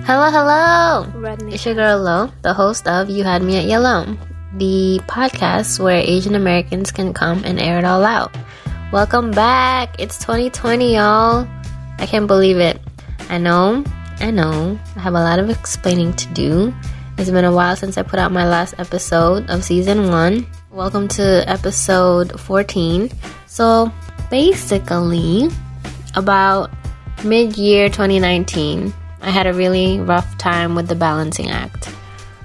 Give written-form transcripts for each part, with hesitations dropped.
Hello. Redneck. It's your girl Lo, the host of You Had Me at Yellow, the podcast where Asian Americans can come and air it all out. Welcome back. It's 2020, y'all. I can't believe it. I know. I have a lot of explaining to do. It's been a while since I put out my last episode of season 1. Welcome to episode 14. So, basically, about mid-year 2019, I had a really rough time with the balancing act.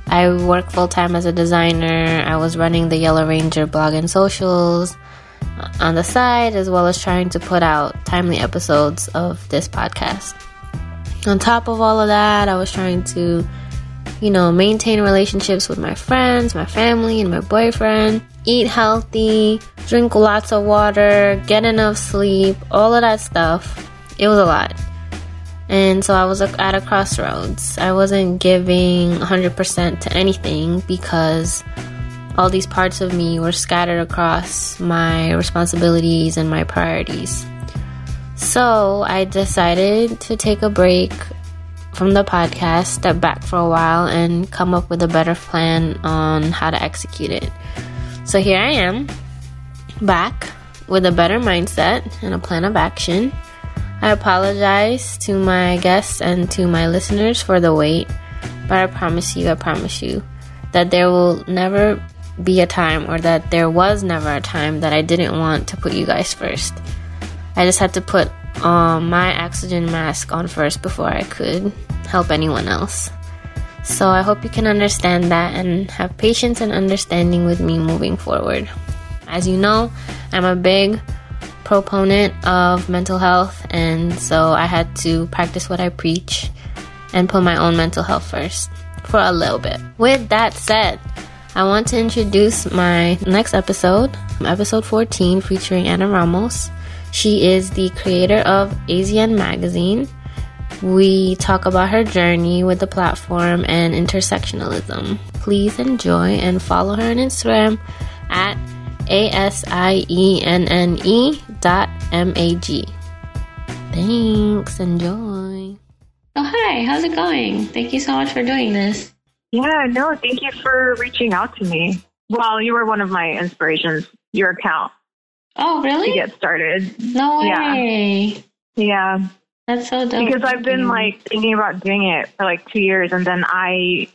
I work full-time as a designer. I was running the Yellow Ranger blog and socials on the side, as well as trying to put out timely episodes of this podcast. On top of all of that, I was trying to, maintain relationships with my friends, my family, and my boyfriend, eat healthy, drink lots of water, get enough sleep, all of that stuff. It was a lot. And so I was at a crossroads. I wasn't giving 100% to anything because all these parts of me were scattered across my responsibilities and my priorities. So I decided to take a break from the podcast, step back for a while, and come up with a better plan on how to execute it. So here I am, back with a better mindset and a plan of action. I apologize to my guests and to my listeners for the wait, but I promise you that there will never be a time, or that there was never a time, that I didn't want to put you guys first. I just had to put my oxygen mask on first before I could help anyone else. So I hope you can understand that and have patience and understanding with me moving forward. As you know, I'm a big proponent of mental health, and so I had to practice what I preach and put my own mental health first for a little bit. With that said, I want to introduce my next episode, episode 14, featuring Anna Ramos. She is the creator of Asienne magazine. We talk about her journey with the platform and intersectionalism. Please enjoy and follow her on Instagram at asienne.mag. Thanks. Enjoy. Oh, hi. How's it going? Thank you so much for doing this. Yeah, no, thank you for reaching out to me. Well, you were one of my inspirations, your account. Oh, really? To get started. No way. Yeah. That's so dope. Because I've been thinking about doing it for 2 years, and then I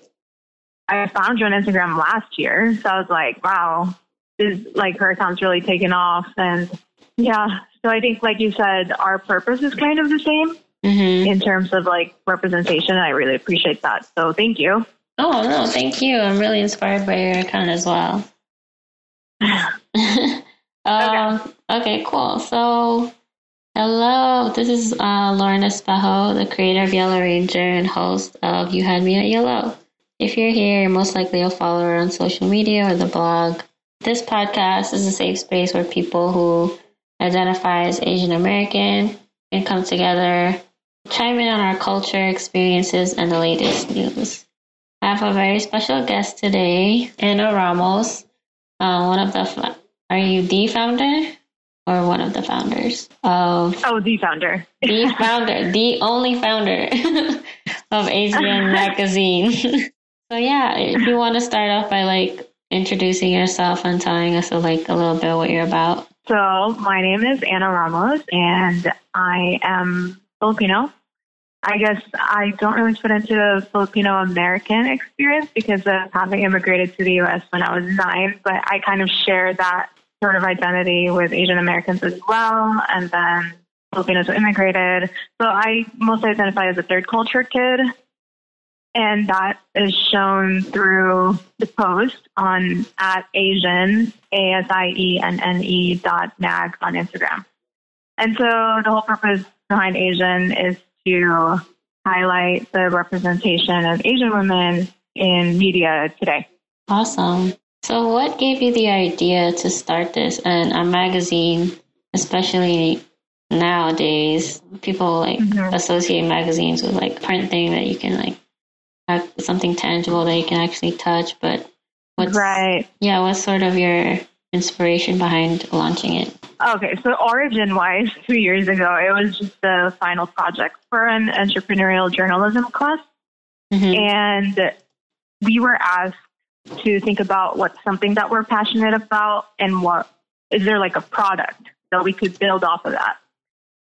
found you on Instagram last year. So I was like, wow. Her account's really taken off, and yeah. So I think, like you said, our purpose is kind of the same in terms of representation. I really appreciate that. So thank you. Oh no, thank you. I'm really inspired by your account as well. Okay, cool. So hello, this is Lauren Espejo, the creator of Yellow Ranger and host of You Had Me at Yellow. If you're here, you're most likely a follower on social media or the blog. This podcast is a safe space where people who identify as Asian American can come together, chime in on our culture, experiences, and the latest news. I have a very special guest today, Anna Ramos, are you the founder or one of the founders of... Oh, the founder. The founder, the only founder of Asienne magazine. So yeah, if you want to start off by introducing yourself and telling us a little bit what you're about. So my name is Anna Ramos, and I am Filipino. I guess I don't really fit into the Filipino-American experience because of having immigrated to the U.S. when I was 9, but I kind of share that sort of identity with Asian Americans as well, and then Filipinos who immigrated. So I mostly identify as a third culture kid. And that is shown through the post on @Asienne, ASIENNE.mag on Instagram. And so the whole purpose behind Asienne is to highlight the representation of Asian women in media today. Awesome. So what gave you the idea to start this? And a magazine, especially nowadays, people associate magazines with print thing that you can something tangible that you can actually touch, but what's sort of your inspiration behind launching it? Okay, so origin-wise, 2 years ago, it was just the final project for an entrepreneurial journalism class Mm-hmm. And we were asked to think about what's something that we're passionate about and what is there like a product that we could build off of that.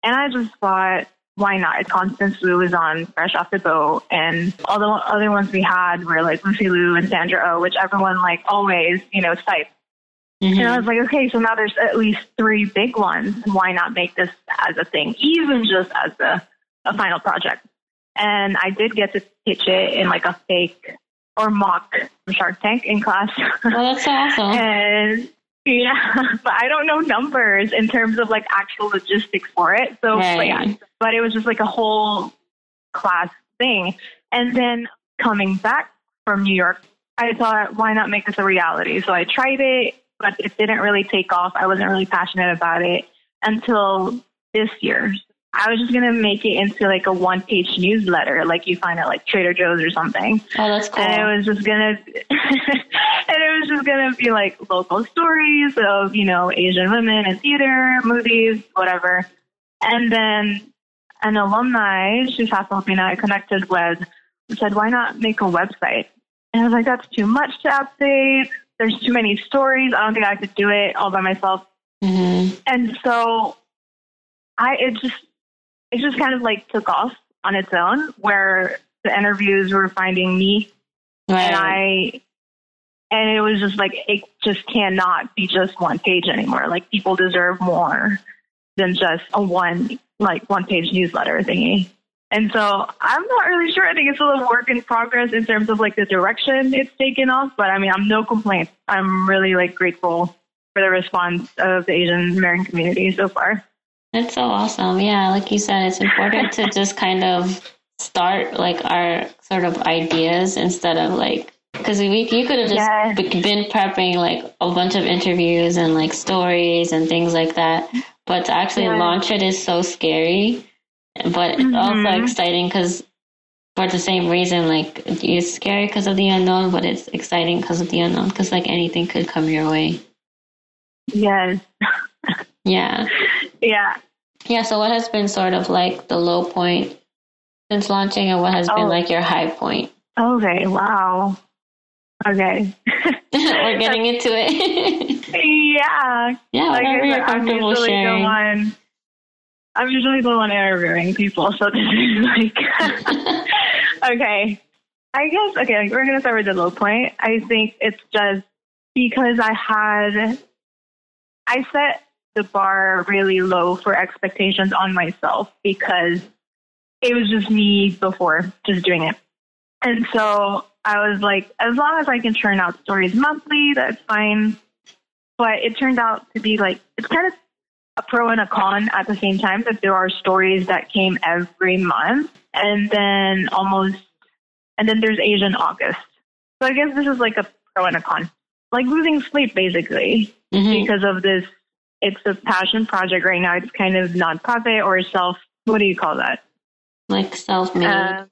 And I just thought, why not? Constance Wu is on Fresh Off the Boat, and all the other ones we had were like Lucy Liu and Sandra Oh, which everyone like always, you know, cites. Mm-hmm. And I was like, okay, so now there's at least three big ones. Why not make this as a thing, even just as a final project? And I did get to pitch it in like a fake or mock Shark Tank in class. Well, that's awesome. And yeah, but I don't know numbers in terms of like actual logistics for it. So right. Yeah, but it was just like a whole class thing. And then coming back from New York, I thought, why not make this a reality? So I tried it, but it didn't really take off. I wasn't really passionate about it until this year. I was just going to make it into like a one-page newsletter, like you find at like Trader Joe's or something. Oh, that's cool. And it was just going to, and it was just going to be like local stories of, you know, Asian women in theater, movies, whatever. And then an alumni, she's half Filipino, I connected with, said, why not make a website? And I was like, that's too much to update. There's too many stories. I don't think I could do it all by myself. Mm-hmm. And so it just kind of like took off on its own, where the interviews were finding me. Right. And it was just like, it just cannot be just one page anymore. Like, people deserve more than just a one page newsletter thingy. And so I'm not really sure. I think it's a little work in progress in terms of like the direction it's taken off. But I mean, I'm no complaints. I'm really like grateful for the response of the Asian American community so far. That's so awesome. Yeah. Like you said, it's important to just kind of start like our sort of ideas instead of like, because you could have just been prepping like a bunch of interviews and like stories and things like that. But to actually launch it is so scary, but it's also exciting because for the same reason, like it's scary because of the unknown, but it's exciting because of the unknown, because like anything could come your way. Yes. Yeah. Yeah. Yeah. So what has been sort of like the low point since launching, and what has been like your high point? Okay. Wow. Okay. We're getting into it. Yeah. Yeah. Whatever you're comfortable sharing. I'm usually the one interviewing people. So this is like, okay, I guess, okay, we're going to start with the low point. I think it's just because I set the bar really low for expectations on myself, because it was just me before just doing it. And so I was like, as long as I can churn out stories monthly, that's fine. But it turned out to be like, it's kind of a pro and a con at the same time, that there are stories that came every month, and then there's Asian August. So I guess this is like a pro and a con, like losing sleep basically because of this. It's a passion project right now. It's kind of nonprofit or self. What do you call that? Like self-made.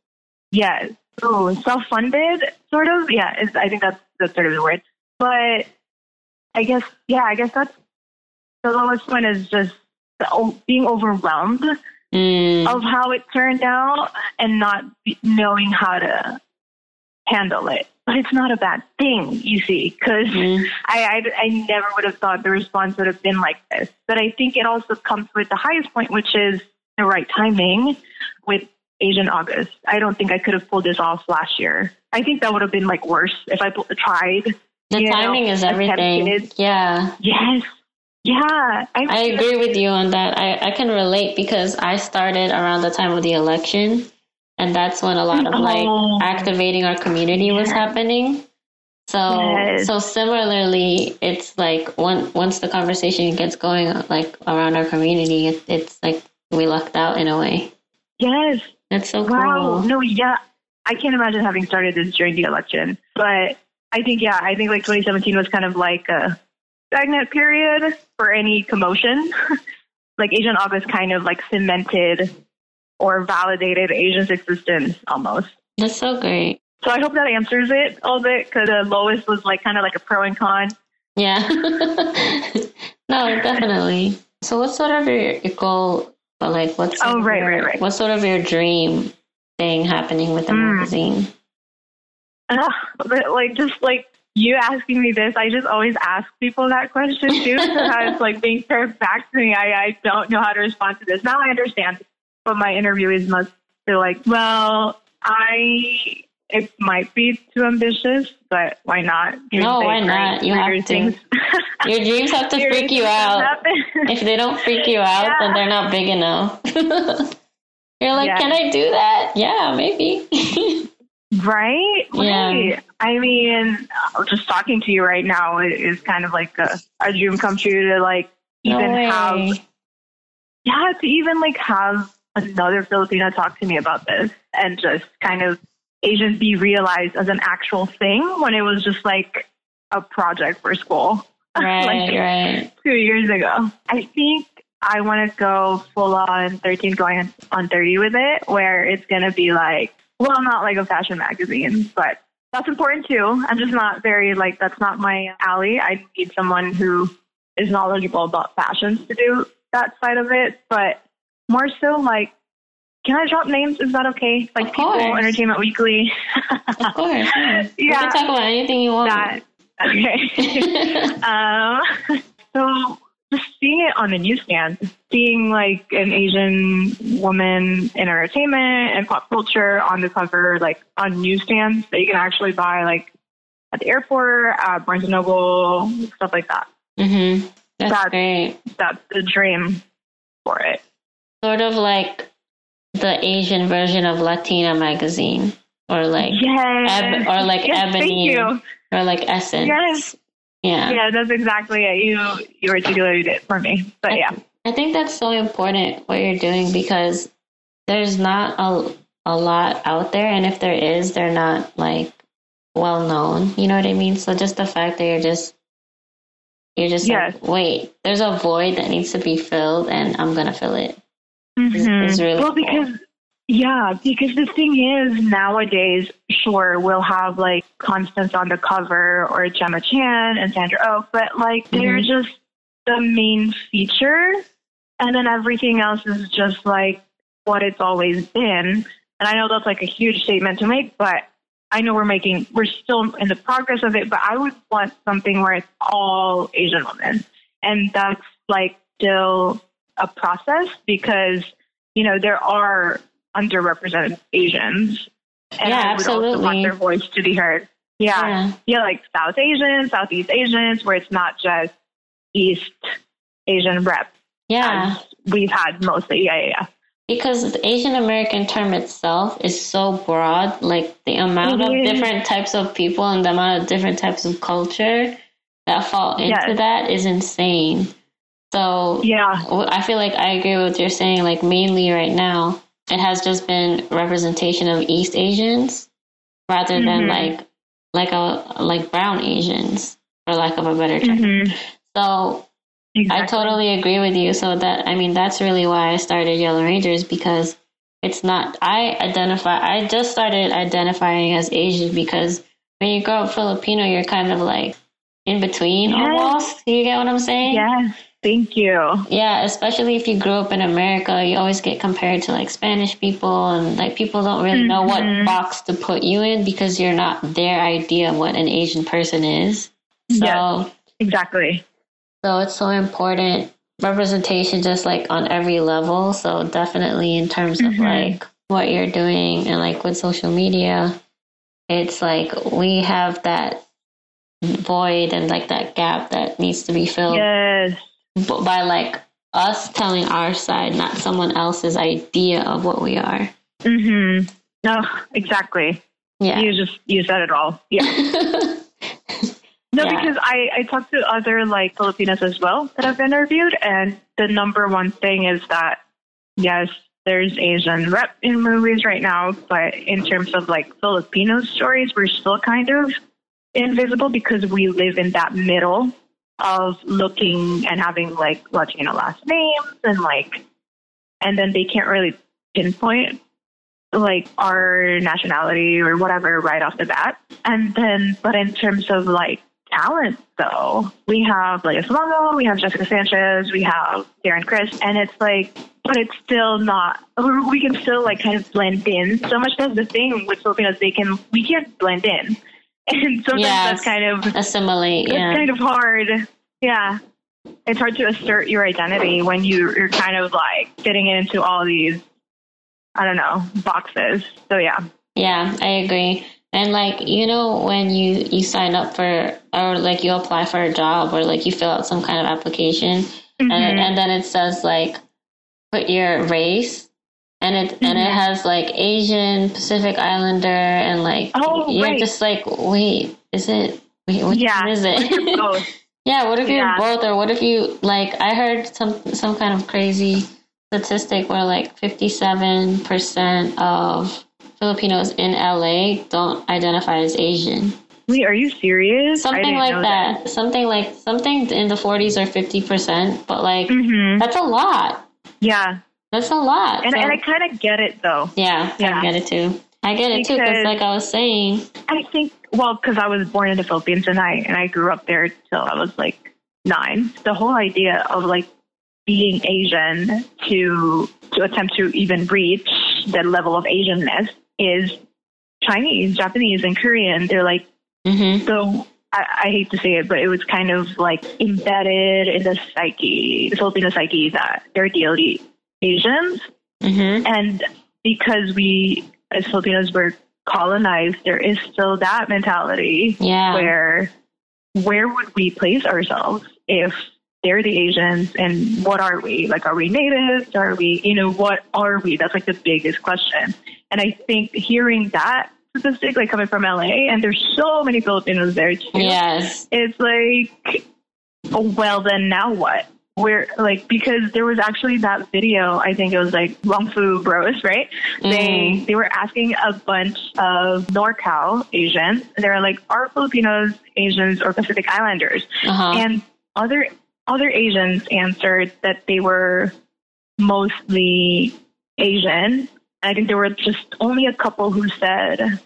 Yes. Oh, self-funded sort of. Yeah. I think that's sort of the word. But I guess that's. The lowest one is just being overwhelmed of how it turned out and not knowing how to handle it. But it's not a bad thing, you see, because I never would have thought the response would have been like this. But I think it also comes with the highest point, which is the right timing with Asian August. I don't think I could have pulled this off last year. I think that would have been like worse if I tried. The timing is everything. Yeah. Yes. Yeah, I agree with you on that. I can relate because I started around the time of the election, and that's when a lot of like activating our community was happening. So similarly, it's like once the conversation gets going like around our community, it's like we lucked out in a way. Yes. That's so cool. Wow. No, yeah. I can't imagine having started this during the election, but I think like 2017 was kind of like a stagnant period for any commotion. Like Asian August kind of like cemented or validated Asian's existence almost. That's so great. So I hope that answers it a little bit, because the lowest was like kind of like a pro and con. Yeah. No, definitely. So what's sort of your goal? But like what's your dream thing happening with the magazine? But just you asking me this, I just always ask people that question too. So how it's being served back to me. I don't know how to respond to this. Now I understand what my interviewees must feel like. Well, it might be too ambitious, but why not? No, why not? You have to. Your dreams have to freak you out. If they don't freak you out, then they're not big enough. You're like, can I do that? Yeah, maybe. Right? Yeah. I mean, just talking to you right now is kind of like a dream come true to have another Filipina talk to me about this, and just kind of Asians be realized as an actual thing when it was just like a project for school. Right, right. 2 years ago. I think I want to go full on 13 going on 30 with it, where it's going to be well, not like a fashion magazine, but that's important too. I'm just not very that's not my alley. I need someone who is knowledgeable about fashions to do that side of it. But more so can I drop names? Is that okay? People, Entertainment Weekly. Of course. Yeah. You can talk about anything you want. Okay. So just seeing it on the newsstand, seeing an Asian woman in entertainment and pop culture on the cover, on newsstands that you can actually buy, at the airport, Barnes & Noble, stuff like that. Mm-hmm. That's great. That's the dream for it. Sort of like the Asian version of Latina magazine, or Ebony, or Essence. Yes. Yeah. Yeah, that's exactly it. You articulated it for me. But I think that's so important what you're doing, because there's not a lot out there, and if there is, they're not well known. You know what I mean? So just the fact that you're just wait, there's a void that needs to be filled, and I'm gonna fill it. Mm-hmm. Is really well cool. Because the thing is, nowadays, sure, we'll have Constance on the cover, or Gemma Chan and Sandra Oh, but they're just the main feature, and then everything else is just what it's always been. And I know that's a huge statement to make, but I know we're still in the progress of it, but I would want something where it's all Asian women, and that's still a process, because there are underrepresented Asians, and I would also want their voice to be heard. South Asians, Southeast Asians, where it's not just East Asian rep. Yeah, we've had mostly. Yeah. Because the Asian American term itself is so broad, the amount of different types of people and the amount of different types of culture that fall into that is insane. So I feel I agree with what you're saying. Mainly right now, it has just been representation of East Asians rather than brown Asians, for lack of a better term. Mm-hmm. So I totally agree with you. So that's really why I started Yellow Rangers, because I just started identifying as Asian, because when you grow up Filipino, you're kind of in between almost. Do you get what I'm saying? Yeah. Thank you. Yeah, especially if you grew up in America, you always get compared to Spanish people, and people don't really know what box to put you in, because you're not their idea of what an Asian person is. So, yes, exactly. So it's so important, representation just on every level. So definitely in terms of what you're doing, and with social media, it's we have that void and that gap that needs to be filled. Yes. But by us telling our side, not someone else's idea of what we are. Mm-hmm. No, exactly. Yeah. You said it all. Yeah. Because I talked to other Filipinas as well that I've interviewed, and the number one thing is that yes, there's Asian rep in movies right now, but in terms of Filipino stories, we're still kind of invisible, because we live in that middle of looking and having Latino last names, and and then they can't really pinpoint our nationality or whatever right off the bat. And then, but in terms of talent, though. We have Leia Salongo, we have Jessica Sanchez, we have Darren Criss, and it's like, but it's still not, we can still like kind of blend in. So much does the thing with Filipinos, we can't blend in. And sometimes that's kind of assimilate. Yeah. It's kind of hard. Yeah. It's hard to assert your identity when you're kind of like getting into all these, I don't know, boxes. So yeah. Yeah, I agree. And like, you know, when you sign up for, or like you apply for a job, or like you fill out some kind of application, mm-hmm. and then it says like, put your race, and it mm-hmm. and it has like Asian, Pacific Islander, and like you're right. Just like, wait, is it? Wait, which one is it? Yeah, what if you're both, or what if you like? I heard some kind of crazy statistic where like 57% of Filipinos in LA don't identify as Asian. Wait, are you serious? Something like that. Something in the 40s or 50%, but like mm-hmm. that's a lot. Yeah, that's a lot. And I kind of get it though. Yeah, I get it too. I get it too, because like I was saying, I think, well, because I was born in the Philippines and I grew up there till I was like 9. The whole idea of like being Asian to attempt to even reach that level of Asianness is Chinese, Japanese, and Korean. They're like, mm-hmm. So I hate to say it, but it was kind of like embedded in the psyche, the Filipino psyche, that they're the Asians. Mm-hmm. And because we as Filipinos were colonized, there is still that mentality where would we place ourselves if they're the Asians, and what are we? Like, are we natives? Are we, you know, what are we? That's like the biggest question. And I think hearing that statistic, like coming from LA, and there's so many Filipinos there too. Yes. It's like, oh, well then now what? Where, like, because there was actually that video, I think it was like Wong Fu Bros, right? Mm-hmm. They were asking a bunch of NorCal Asians. They were like, are Filipinos Asians or Pacific Islanders? Uh-huh. And other Asians answered that they were mostly Asian. I think there were just only a couple who said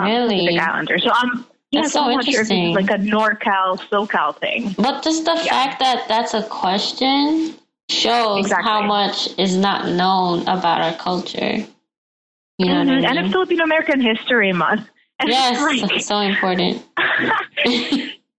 really? Pacific Islander. So I'm so interesting. Sure, like a NorCal, SoCal thing. But just the fact that that's a question shows how much is not known about our culture. You know what I mean? And it's Filipino-American History Month. And yes, like, so important.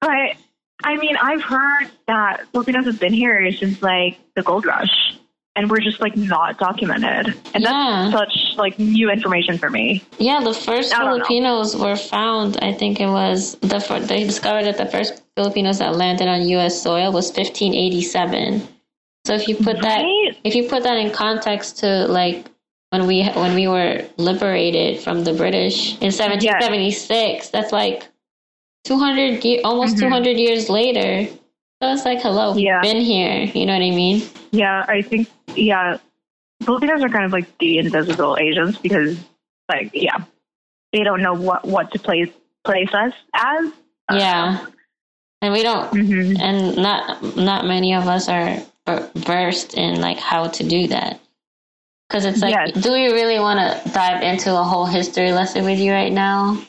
But, I mean, I've heard that Filipinos have been here since, like, the gold rush. And we're just, like, not documented. And that's such, like, new information for me. Yeah, the first Filipinos were found, I think it was, they discovered that the first Filipinos that landed on U.S. soil was 1587. So if you put that in context to, like, when we were liberated from the British in 1776, that's, like, 200 years later. So it's like, hello, we've been here. You know what I mean? Yeah, I think, Filipinos are kind of like the invisible Asians because, like, they don't know what to place us as. And we don't, and not many of us are versed in, like, how to do that. Because it's like, do we really want to dive into a whole history lesson with you right now?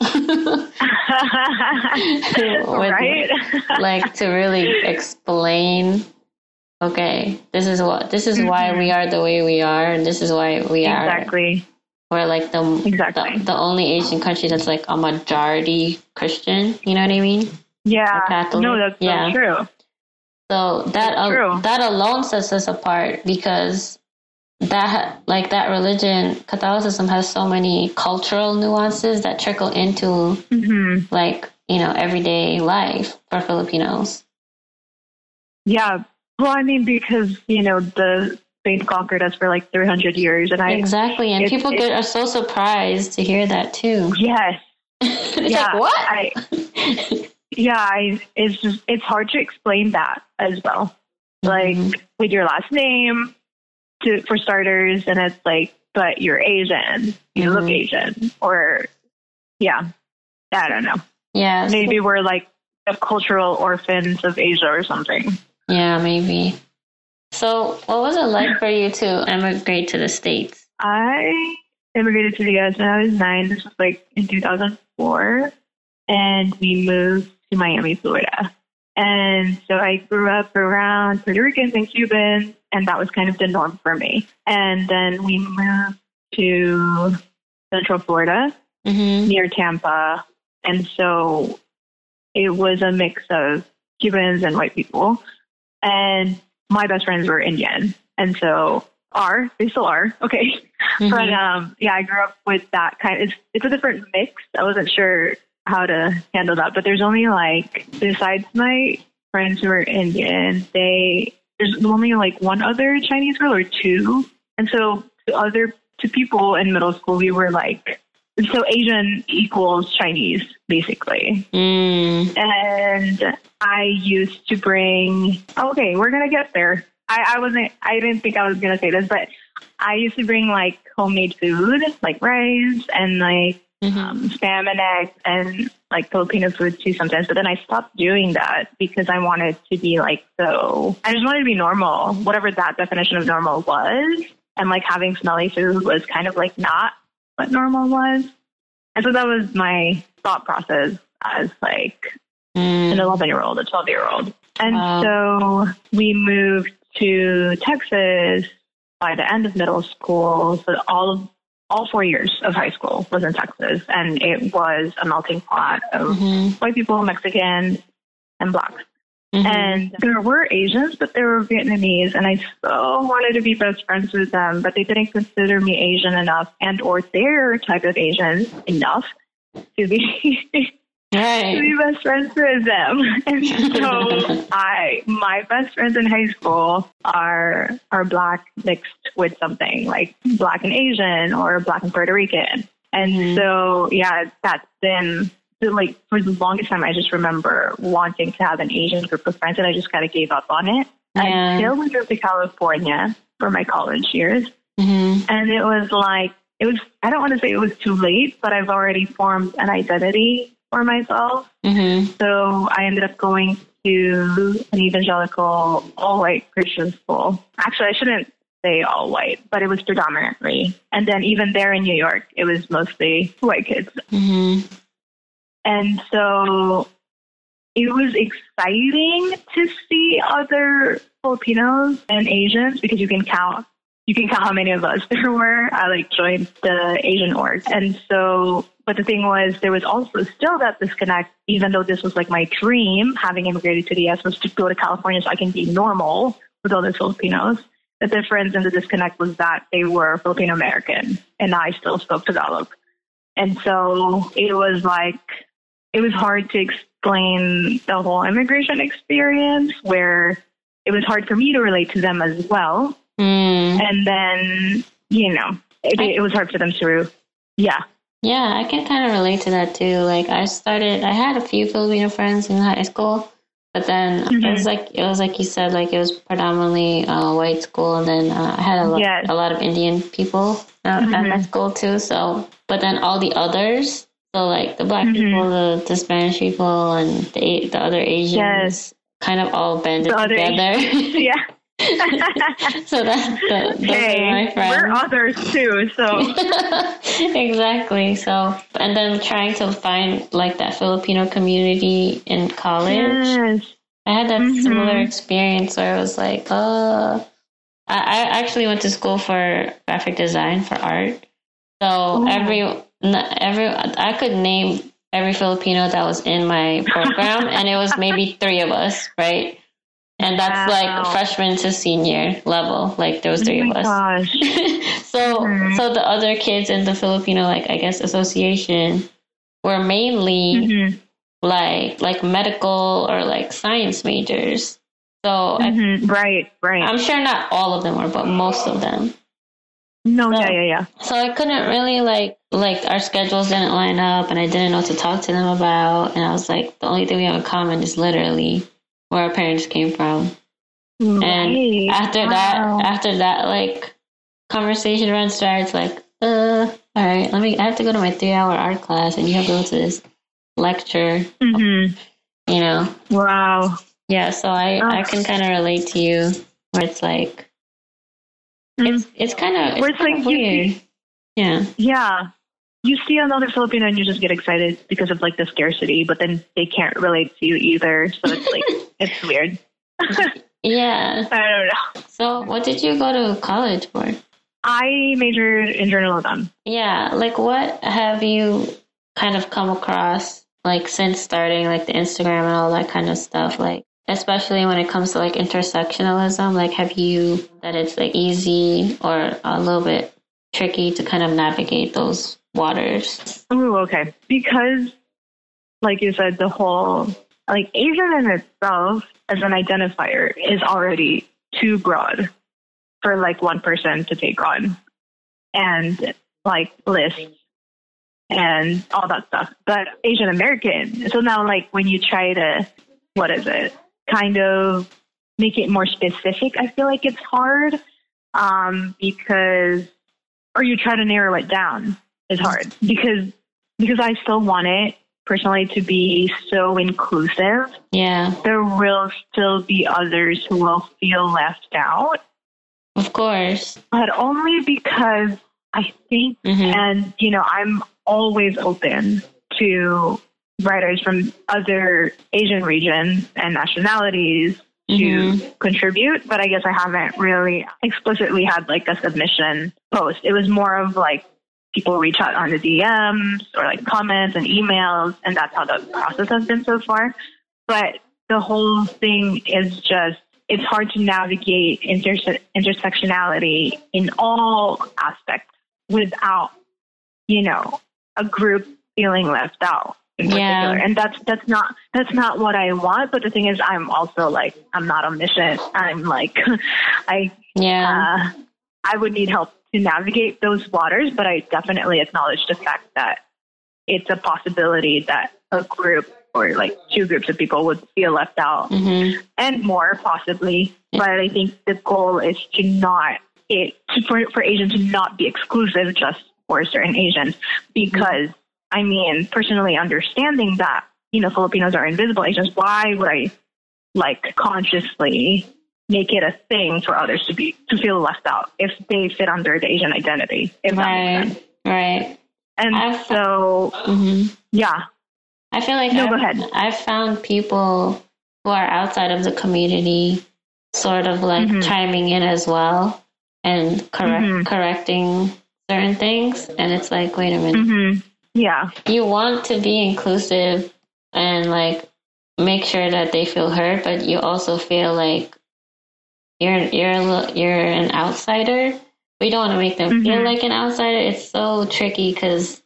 Right? Like, to really explain, okay, this is why we are the way we are, and this is why we are. We're like the only Asian country that's like a majority Christian. You know what I mean? Yeah. Catholic. No, that's not true. So that alone sets us apart, because that religion, Catholicism, has so many cultural nuances that trickle into like, you know, everyday life for Filipinos. Yeah. Well, I mean, because, you know, the Spain conquered us for like 300 years. And people are so surprised to hear that too. Yes. It's like, what? It's just, it's hard to explain that as well. Mm-hmm. Like, with your last name, for starters, and it's like, but you're Asian, you look Asian, or I don't know. Yeah, maybe we're like the cultural orphans of Asia or something. Yeah, maybe. So, what was it like for you to immigrate to the States? I immigrated to the U.S. when I was 9. This was like in 2004, and we moved to Miami, Florida. And so I grew up around Puerto Ricans and Cubans, and that was kind of the norm for me. And then we moved to Central Florida, near Tampa. And so it was a mix of Cubans and white people. And my best friends were Indian. And so they still are. Okay. But yeah, I grew up with that kind of, it's a different mix. I wasn't sure how to handle that, but there's only besides my friends who are Indian, there's only one other Chinese girl or two. And so to people in middle school, we were so Asian equals Chinese, basically. And I used to bring, okay, we're going to get there. I didn't think I was going to say this, but I used to bring homemade food, rice and spam and eggs and Filipino food too sometimes. But then I stopped doing that because I wanted to be I just wanted to be normal, whatever that definition of normal was. And having smelly food was kind of not what normal was. And so that was my thought process as an 11-year-old, a 12-year-old. And so we moved to Texas by the end of middle school. So all 4 years of high school was in Texas. And it was a melting pot of white people, Mexicans, and Blacks. And there were Asians, but there were Vietnamese. And I so wanted to be best friends with them, but they didn't consider me Asian enough or their type of Asian enough to be... to be best friends with them. And so my best friends in high school are Black mixed with something Black and Asian or Black and Puerto Rican. And so, yeah, that's been for the longest time. I just remember wanting to have an Asian group of friends, and I just kind of gave up on it until we moved to California for my college years. And it was I don't want to say it was too late, but I've already formed an identity for myself. So I ended up going to an evangelical all-white Christian school. Actually, I shouldn't say all-white, but it was predominantly. And then even there in New York, it was mostly white kids. And so it was exciting to see other Filipinos and Asians because you can count how many of us there were. I joined the Asian org. And so, but the thing was, there was also still that disconnect, even though this was my dream, having immigrated to the US, was to go to California so I can be normal with all the Filipinos. The difference and the disconnect was that they were Filipino-American and I still spoke Tagalog. And so it was it was hard to explain the whole immigration experience, where it was hard for me to relate to them as well. And then, it was hard for them to, Yeah, I can kind of relate to that too. I had a few Filipino friends in high school, but then it was like you said, it was predominantly white school. And then I had a lot of Indian people at my school too. So, but then all the others, so the Black people, the Spanish people, and the other Asians kind of all banded together. Yeah. So that's my friends. We're authors too, so exactly. So, and then trying to find that Filipino community in college. Yes. I had that similar experience where I was I actually went to school for graphic design, for art. So I could name every Filipino that was in my program, and it was maybe three of us, right? And that's freshman to senior level. There was three of us. Gosh. So the other kids in the Filipino, association were mainly medical or science majors. So right. I'm sure not all of them were, but most of them. No, yeah. So I couldn't really our schedules didn't line up, and I didn't know what to talk to them about. And I was the only thing we have in common is literally where our parents came from. Right. And after conversation run starts, all right, I have to go to my 3-hour art class, and you have to go to this lecture, you know. Wow. Yeah, so I can kind of relate to you, where it's it's kind of weird. Yeah. Yeah. you see another Filipino and you just get excited because of like the scarcity, but then they can't relate to you either. So it's like, it's weird. Yeah. I don't know. So what did you go to college for? I majored in journalism. Yeah. Like what have you kind of come across like since starting like the Instagram and all that kind of stuff? Like, especially when it comes to like intersectionalism, like have you that it's like easy or a little bit tricky to kind of navigate those waters? Oh, okay. Because like you said, the whole like Asian in itself as an identifier is already too broad for like one person to take on and like list and all that stuff. But Asian American, so now like when you try to, what is it? Kind of make it more specific. I feel like it's hard because, or you try to narrow it down is hard because I still want it personally to be so inclusive. Yeah. There will still be others who will feel left out. Of course. But only because I think, and you know, I'm always open to writers from other Asian regions and nationalities to contribute, but I guess I haven't really explicitly had like a submission post. It was more of like people reach out on the DMs or like comments and emails, and that's how the process has been so far. But the whole thing is just, it's hard to navigate intersectionality in all aspects without, you know, a group feeling left out. Yeah. And that's not what I want. But the thing is, I'm also like, I'm not omniscient. I'm like, I would need help to navigate those waters, but I definitely acknowledge the fact that it's a possibility that a group or like two groups of people would feel left out and more possibly. But I think the goal is to not, for Asians to not be exclusive just for certain Asians, because I mean, personally understanding that, you know, Filipinos are invisible Asians, why would I like consciously make it a thing for others to feel left out if they fit under the Asian identity? Right. And I feel like I've found people who are outside of the community sort of like chiming in as well and correcting certain things. And it's like, wait a minute. Yeah. You want to be inclusive and like make sure that they feel heard, but you also feel like you're an outsider. We don't want to make them feel like an outsider. It's so tricky because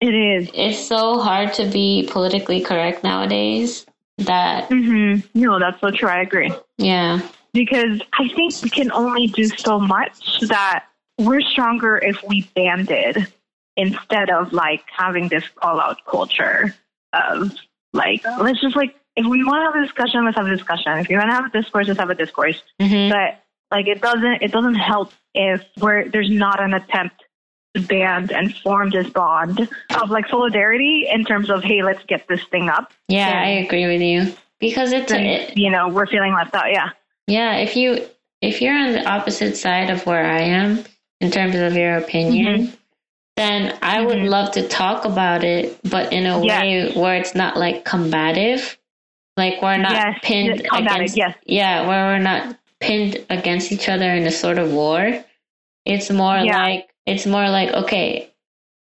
it is. It's so hard to be politically correct nowadays. That no, that's so true. I agree. Yeah, because I think we can only do so much. That we're stronger if we banded, instead of like having this call out culture of like, let's just like, if we want to have a discussion, let's have a discussion. If you want to have a discourse, let's have a discourse. But like, it doesn't help if there's not an attempt to band and form this bond of like solidarity in terms of, hey, let's get this thing up. Yeah, and I agree with you because you know, we're feeling left out. Yeah. Yeah. If you're on the opposite side of where I am in terms of your opinion, then I would love to talk about it, but in a way where it's not like combative, like we're not pinned against, where we're not pinned against each other in a sort of war. It's more like, okay,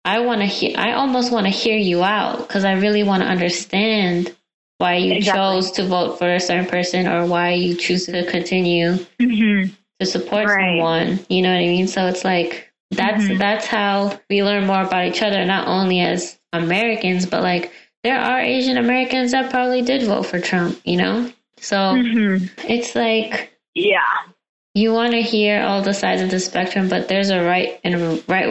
I almost want to hear you out because I really want to understand why you chose to vote for a certain person or why you choose to continue to support someone. You know what I mean? So it's like, that's how we learn more about each other, not only as Americans, but like there are Asian Americans that probably did vote for Trump, you know? So it's like, you want to hear all the sides of the spectrum, but there's a right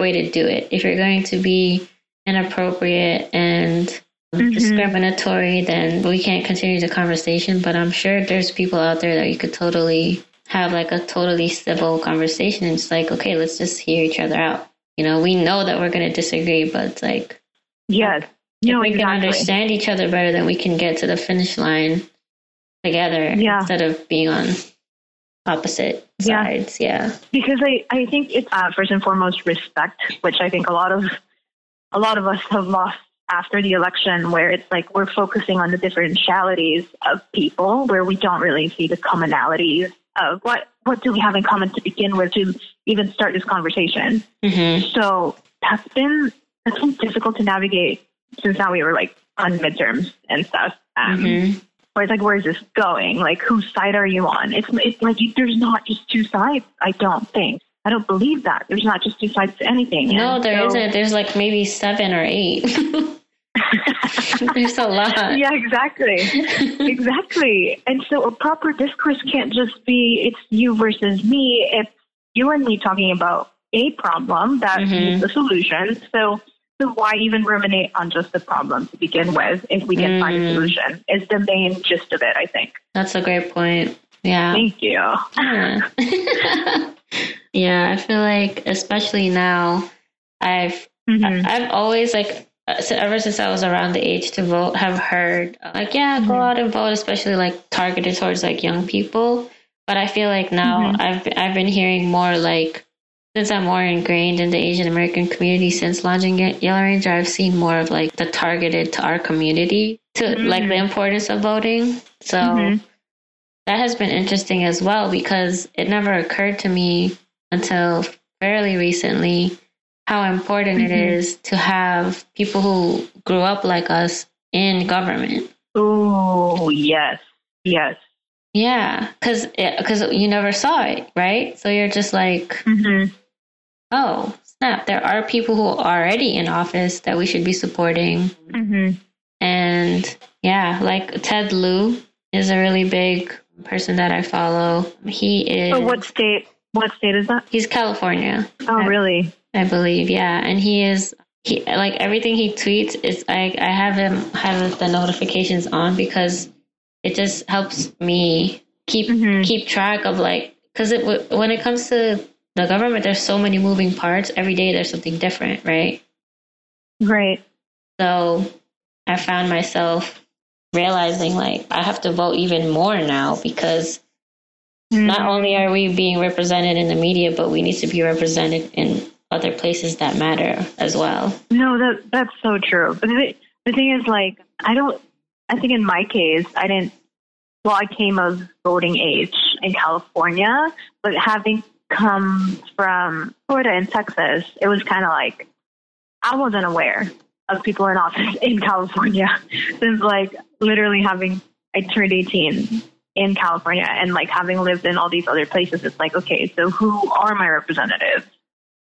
way to do it. If you're going to be inappropriate and discriminatory, then we can't continue the conversation. But I'm sure there's people out there that you could totally have like a totally civil conversation. And it's like, okay, let's just hear each other out. You know, we know that we're going to disagree, but it's like, if we can understand each other better, then we can get to the finish line together instead of being on opposite sides. Yeah. Because I think it's first and foremost respect, which I think a lot of a lot of us have lost after the election, where it's like we're focusing on the differentialities of people, where we don't really see the commonalities of what do we have in common to begin with to even start this conversation. Mm-hmm. So that's been difficult to navigate since now we were like on midterms and stuff. Mm-hmm. Where it's like, where is this going? Like, whose side are you on? It's like there's not just two sides, I don't think. I don't believe that. There's not just two sides to anything. No, there isn't. There's like maybe 7 or 8. There's a lot. Yeah, exactly. Exactly. And so a proper discourse can't just be it's you versus me. It's you and me talking about a problem that mm-hmm. is the solution. So why even ruminate on just the problem to begin with if we can find a solution is the main gist of it, I think. That's a great point. Yeah. Thank you. Yeah. Yeah, I feel like, especially now, I've always, like, ever since I was around the age to vote, have heard, like, yeah, go out and vote, especially, like, targeted towards, like, young people. But I feel like now I've been hearing more, like, since I'm more ingrained in the Asian American community since launching Yellow Ranger, I've seen more of, like, the targeted to our community, to, like, the importance of voting. So that has been interesting as well, because it never occurred to me until fairly recently how important it is to have people who grew up like us in government. Oh, yes. Yes. Yeah. Because you never saw it, right? So you're just like, oh, snap. There are people who are already in office that we should be supporting. Mm-hmm. And yeah, like Ted Liu is a really big person that I follow. He is... So what state... What state is that? He's California. Oh, really? I believe, yeah. And he like everything he tweets is I have him have the notifications on because it just helps me keep track of like because when it comes to the government, there's so many moving parts. Every day there's something different, right? Right. So I found myself realizing like I have to vote even more now because. Not only are we being represented in the media, but we need to be represented in other places that matter as well. No, that's so true. But the thing is, like, I think in my case, I came of voting age in California, but having come from Florida and Texas, it was kind of like I wasn't aware of people in office in California since, like, literally I turned 18. In California and like having lived in all these other places, it's like, okay, so who are my representatives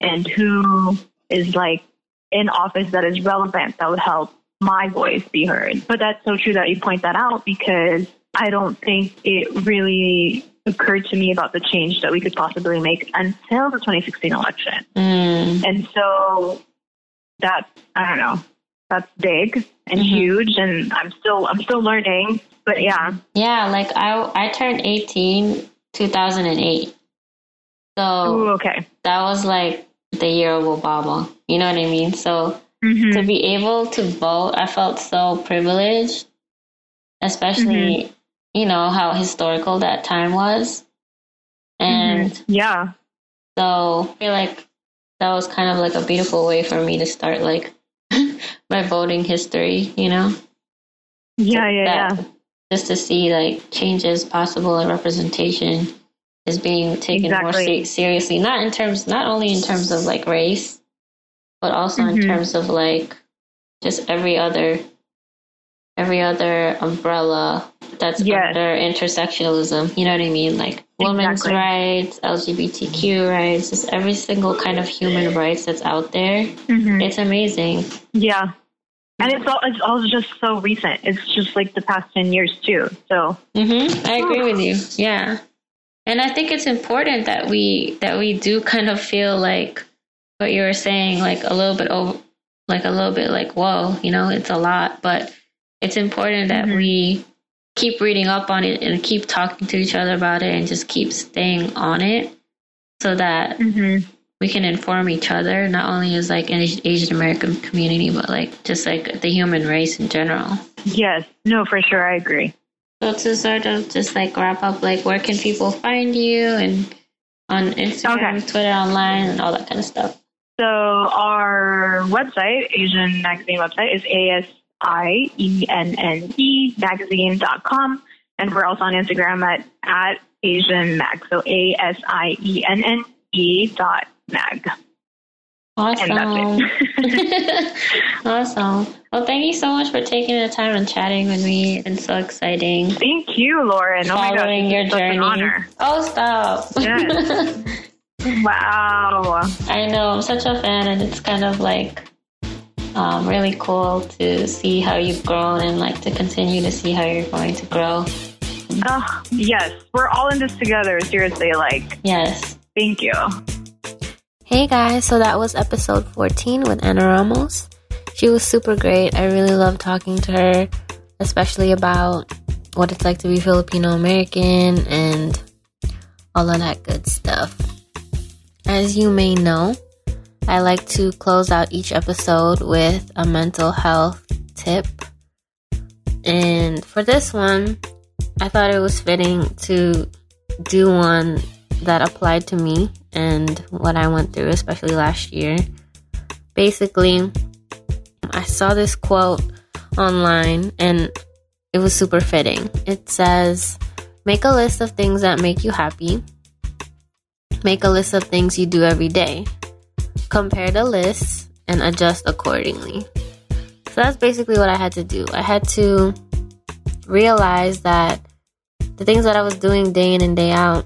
and who is like in office that is relevant that would help my voice be heard? But that's so true that you point that out because I don't think it really occurred to me about the change that we could possibly make until the 2016 election. And so that, I don't know, that's big and huge and I'm still learning. But yeah. Yeah, like I turned 18 2008. So ooh, okay. That was like the year of Obama. You know what I mean? So to be able to vote, I felt so privileged, especially you know how historical that time was. And yeah. So I feel like that was kind of like a beautiful way for me to start like my voting history, you know? Yeah, so yeah. Just to see like changes possible and representation is being taken more seriously, not only in terms of like race, but also in terms of like just every other umbrella that's under intersectionalism. You know what I mean? Like women's rights, LGBTQ rights, just every single kind of human rights that's out there. It's amazing. Yeah. And it's all just so recent. It's just like the past 10 years too. So I agree with you. Yeah. And I think it's important that we do kind of feel like what you were saying, like a little bit like, whoa, you know, it's a lot, but it's important that we keep reading up on it and keep talking to each other about it and just keep staying on it so that we can inform each other, not only as like an Asian American community, but like just like the human race in general. Yes, no, for sure, I agree. So to sort of just like wrap up, like where can people find you and on Instagram, Twitter, online, and all that kind of stuff? So our website, Asian Magazine website, is asienne magazine.com. And we're also on Instagram at Asian Mag. So asienne.mag. Awesome. And that's it. Awesome. Well, thank you so much for taking the time and chatting with me. It's been so exciting. Thank you, Lauren. Following your journey. An honor. Oh, stop. Yes. Wow. I know. I'm such a fan, and it's kind of like really cool to see how you've grown and like to continue to see how you're going to grow. Oh, yes. We're all in this together. Seriously. Like, yes. Thank you. Hey guys, so that was episode 14 with Anna Ramos. She was super great. I really love talking to her, especially about what it's like to be Filipino-American and all of that good stuff. As you may know, I like to close out each episode with a mental health tip. And for this one, I thought it was fitting to do one that applied to me and what I went through, especially last year. Basically, I saw this quote online and it was super fitting. It says, make a list of things that make you happy. Make a list of things you do every day. Compare the lists and adjust accordingly. So that's basically what I had to do. I had to realize that the things that I was doing day in and day out,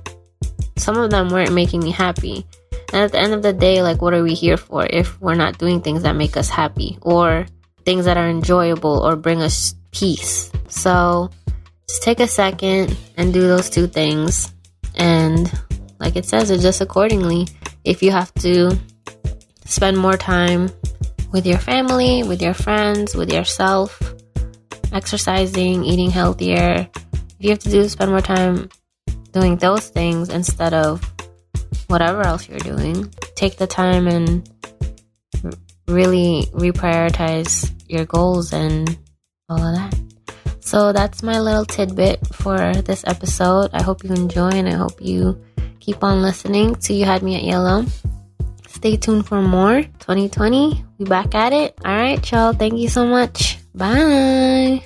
some of them weren't making me happy. And at the end of the day, like, what are we here for if we're not doing things that make us happy or things that are enjoyable or bring us peace? So just take a second and do those two things. And like it says, adjust accordingly. If you have to spend more time with your family, with your friends, with yourself, exercising, eating healthier, if you have to spend more time doing those things instead of whatever else you're doing, take the time and really reprioritize your goals and all of that. So that's my little tidbit for this episode. I hope you enjoy, and I hope you keep on listening to You Had Me at Yellow. Stay tuned for more. 2020, we back at it. All right, y'all. Thank you so much. Bye.